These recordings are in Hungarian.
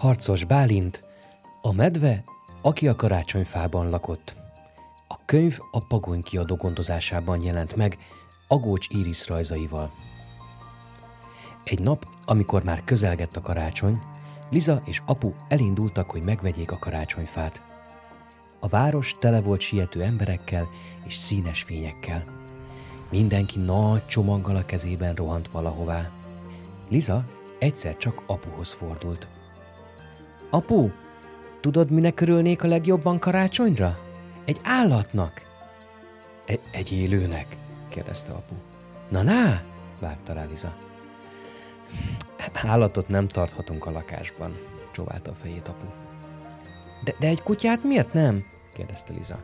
Harcos Bálint, a medve, aki a karácsonyfában lakott. A könyv a Pagony kiadó gondozásában jelent meg Agócs Irisz rajzaival. Egy nap, amikor már közelgett a karácsony, Liza és apu elindultak, hogy megvegyék a karácsonyfát. A város tele volt siető emberekkel és színes fényekkel. Mindenki nagy csomaggal a kezében rohant valahová. Liza egyszer csak apuhoz fordult. Apu, tudod, minek örülnék a legjobban karácsonyra? Egy állatnak. Egy élőnek? kérdezte apu. Na, vágta rá Liza. Állatot nem tarthatunk a lakásban, csóválta a fejét apu. De egy kutyát miért nem? kérdezte Liza.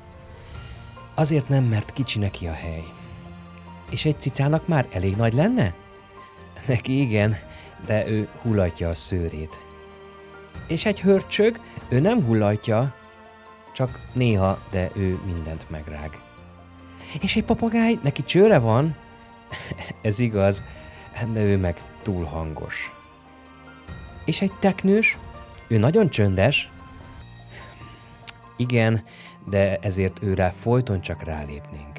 Azért nem, mert kicsi neki a hely. És egy cicának már elég nagy lenne? Neki igen, de ő hullatja a szőrét. És egy hörcsög, ő nem hullatja, csak néha, de ő mindent megrág. És egy papagáj, neki csőre van? Ez igaz, de ő meg túl hangos. És egy teknős, ő nagyon csöndes? Igen, de ezért őre folyton csak rálépnénk.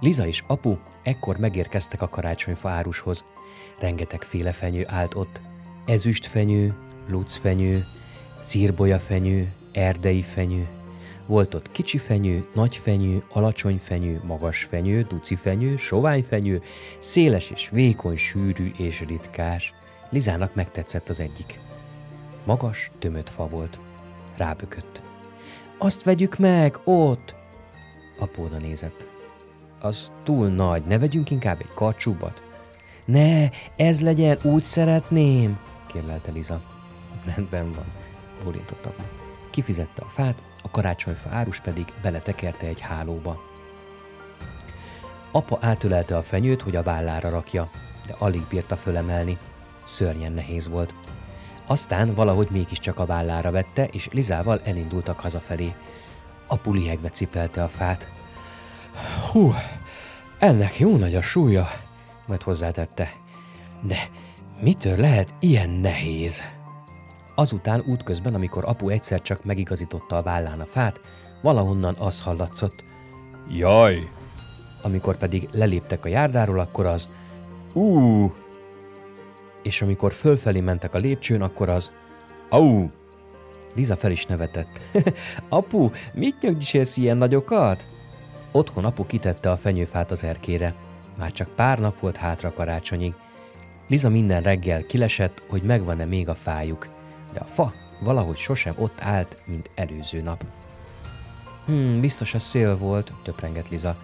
Liza és apu ekkor megérkeztek a karácsonyfa árushoz. Rengetegféle fenyő állt ott. Ezüstfenyő, lucfenyő, círbolyafenyő, erdei fenyő. Volt ott kicsi fenyő, nagy fenyő, alacsony fenyő, magas fenyő, duci fenyő, sovány fenyő, széles és vékony, sűrű és ritkás. Lizának megtetszett az egyik. Magas, tömött fa volt. Rábökött. Azt vegyük meg, ott! Apu oda nézett. Az túl nagy, ne vegyünk inkább egy karcsúbbat? Ne, ez legyen, úgy szeretném, kérlelte Liza. Rendben van, bólintott apu. Kifizette a fát, a karácsonyfa árus pedig beletekerte egy hálóba. Apa átölelte a fenyőt, hogy a vállára rakja, de alig bírta fölemelni. Szörnyen nehéz volt. Aztán valahogy mégiscsak a vállára vette, és Lizával elindultak hazafelé. Apu lihegve cipelte a fát. Hú, ennek jó nagy a súlya, majd hozzátette. De mitől lehet ilyen nehéz? Azután útközben, amikor apu egyszer csak megigazította a vállán a fát, valahonnan az hallatszott. Jaj! Amikor pedig leléptek a járdáról, akkor az Ú! És amikor fölfelé mentek a lépcsőn, akkor az Au! Liza fel is nevetett. Apu, mit nyögdísélsz ilyen nagyokat? Otthon apu kitette a fenyőfát az erkére. Már csak pár nap volt hátra karácsonyig. Liza minden reggel kilesett, hogy megvan-e még a fájuk. De a fa valahogy sosem ott állt, mint előző nap. Biztos a szél volt, töprengett Liza.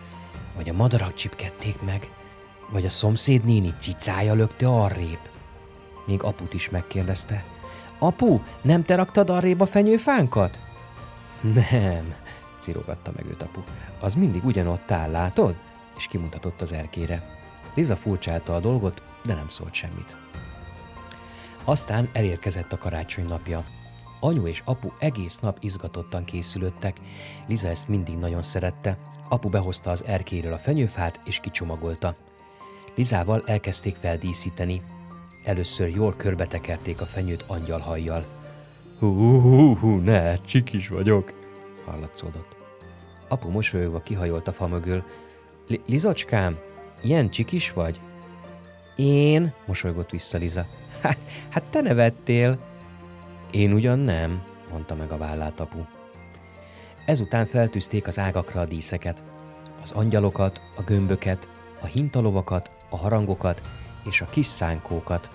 Vagy a madarak csipkedték meg, vagy a szomszéd néni cicája lökte arrébb. Még aput is megkérdezte. Apu, nem te raktad arrébb a fenyőfánkat? Nem, cirogatta meg őt apu. Az mindig ugyanott áll, látod? És kimutatott az erkére. Liza furcsálta a dolgot, de nem szólt semmit. Aztán elérkezett a karácsony napja. Anyu és apu egész nap izgatottan készülődtek. Liza ezt mindig nagyon szerette. Apu behozta az erkéről a fenyőfát és kicsomagolta. Lizával elkezdték feldíszíteni. Először jól körbetekerték a fenyőt angyalhajjal. Hú, ne, csikis vagyok, hallatszódott. Apu mosolyogva kihajolt a fa mögül. Lizacskám, ilyen csikis vagy? Én, mosolygott vissza Liza. Hát te nevettél. Én ugyan nem, mondta meg a vállát apu. Ezután feltűzték az ágakra a díszeket. Az angyalokat, a gömböket, a hintalovakat, a harangokat és a kis szánkókat.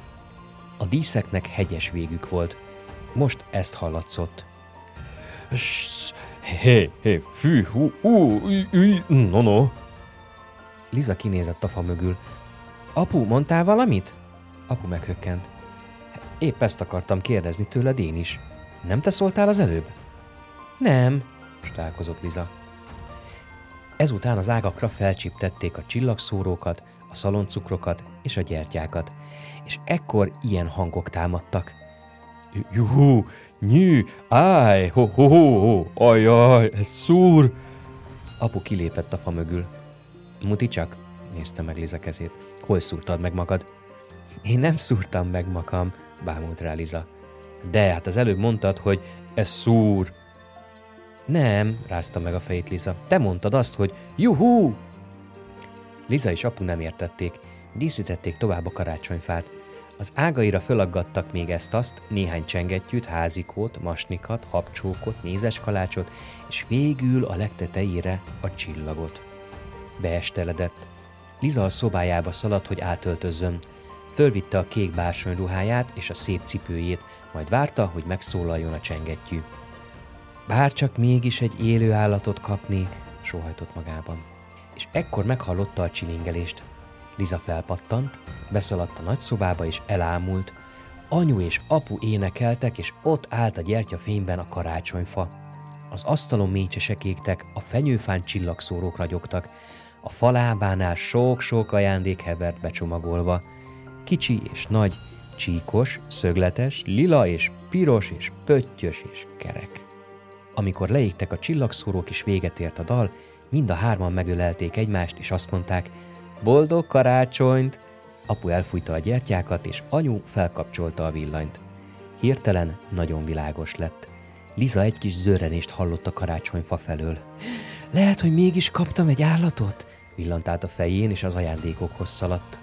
A díszeknek hegyes végük volt. Most ezt hallatszott. Hé, fű, hú, no. Liza kinézett a fa mögül. Apu, mondtál valamit? Apu meghökkent. Épp ezt akartam kérdezni tőled én is. Nem te szóltál az előbb? Nem, csodálkozott Liza. Ezután az ágakra felcsíptették a csillagszórókat, a szaloncukrokat és a gyertyákat, és ekkor ilyen hangok támadtak. Juhú, nyű, áj, ho, ajaj, ez szúr! Apu kilépett a fa mögül. Muti csak, nézte meg Liza kezét. Hol szúrtad meg magad? Én nem szúrtam meg magam, bámult rá Liza. De hát az előbb mondtad, hogy ez szúr. Nem, rázta meg a fejét Liza. Te mondtad azt, hogy juhú! Liza és apu nem értették. Díszítették tovább a karácsonyfát. Az ágaira fölaggattak még ezt-azt, néhány csengettyűt, házikót, masnikat, habcsókot, nézeskalácsot, és végül a legtetejére a csillagot. Beesteledett. Liza a szobájába szaladt, hogy átöltözzön. Fölvitte a kék bársonyruháját és a szép cipőjét, majd várta, hogy megszólaljon a csengettyű. Bárcsak mégis egy élő állatot kapnék, sóhajtott magában. És ekkor meghallotta a csilingelést. Liza felpattant, beszaladt a nagyszobába és elámult. Anyu és apu énekeltek, és ott állt a gyertyafényben a karácsonyfa. Az asztalon mécsesek égtek, a fenyőfán csillagszórók ragyogtak. A falábánál sok-sok ajándék hevert becsomagolva. Kicsi és nagy, csíkos, szögletes, lila és piros és pöttyös és kerek. Amikor leégtek a csillagszórók és véget ért a dal, mind a hárman megölelték egymást, és azt mondták, boldog karácsonyt! Apu elfújta a gyertyákat, és anyu felkapcsolta a villanyt. Hirtelen nagyon világos lett. Liza egy kis zörrenést hallott a karácsonyfa felől. Lehet, hogy mégis kaptam egy állatot? Villant át a fején, és az ajándékokhoz szaladt.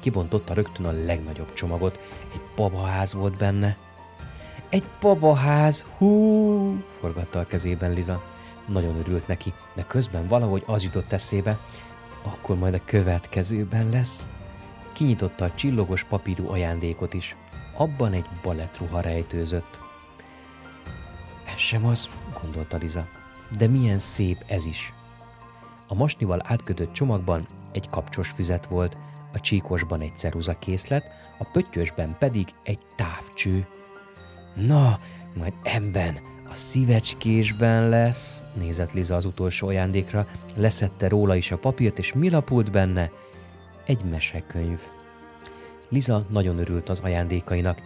Kibontotta rögtön a legnagyobb csomagot. Egy babaház volt benne. Egy babaház, hú! Forgatta a kezében Liza. Nagyon örült neki, de közben valahogy az jutott eszébe, akkor majd a következőben lesz. Kinyitotta a csillogos papírú ajándékot is. Abban egy balettruha rejtőzött. Ez sem az, gondolta Liza. De milyen szép ez is. A masnival átkötött csomagban egy kapcsos füzet volt, a csíkosban egy ceruzakészlet, a pöttyösben pedig egy távcső. Na, majd ebben, a szívecskésben lesz, nézett Liza az utolsó ajándékra, leszedte róla is a papírt, és mi lapult benne? Egy mesekönyv. Liza nagyon örült az ajándékainak,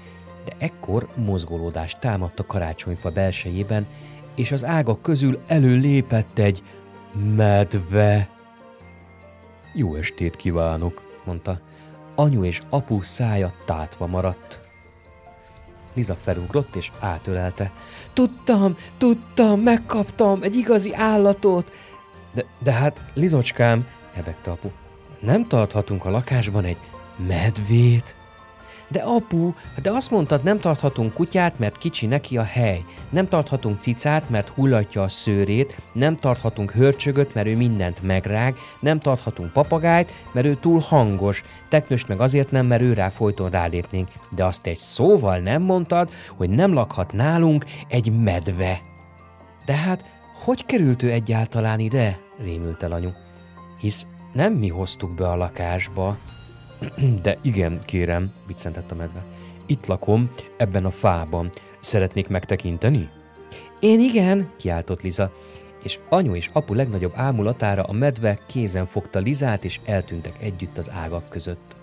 de ekkor mozgolódás támadt a karácsonyfa belsejében, és az ágak közül előlépett egy medve. Jó estét kívánok, mondta. Anyu és apu szája tátva maradt. Liza felugrott és átölelte. Tudtam, megkaptam egy igazi állatot. De hát, Lizocskám, hebegte apu, nem tarthatunk a lakásban egy medvét. De apu, de azt mondtad, nem tarthatunk kutyát, mert kicsi neki a hely. Nem tarthatunk cicát, mert hullatja a szőrét. Nem tarthatunk hörcsögöt, mert ő mindent megrág. Nem tarthatunk papagájt, mert ő túl hangos. Teknőst meg azért nem, mert ő rá folyton rálépnénk. De azt egy szóval nem mondtad, hogy nem lakhat nálunk egy medve. De hát, hogy került ő egyáltalán ide? Rémült el anyu. Hisz nem mi hoztuk be a lakásba. De igen, kérem, biccentett a medve. Itt lakom, ebben a fában. Szeretnék megtekinteni? Én igen, kiáltott Liza. És anyu és apu legnagyobb ámulatára a medve kézen fogta Lizát, és eltűntek együtt az ágak között.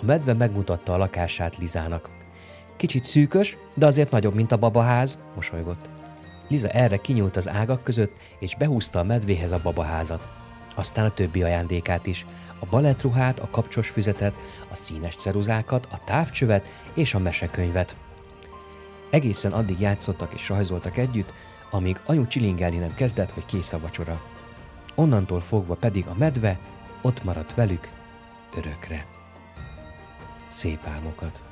A medve megmutatta a lakását Lizának. Kicsit szűkös, de azért nagyobb, mint a babaház, mosolygott. Liza erre kinyúlt az ágak között, és behúzta a medvéhez a babaházat. Aztán a többi ajándékát is. A balettruhát, a kapcsos füzetet, a színes ceruzákat, a távcsövet és a mesekönyvet. Egészen addig játszottak és rajzoltak együtt, amíg anyu csilingelni nem kezdett, hogy kész a vacsora. Onnantól fogva pedig a medve ott maradt velük örökre. Szép álmokat!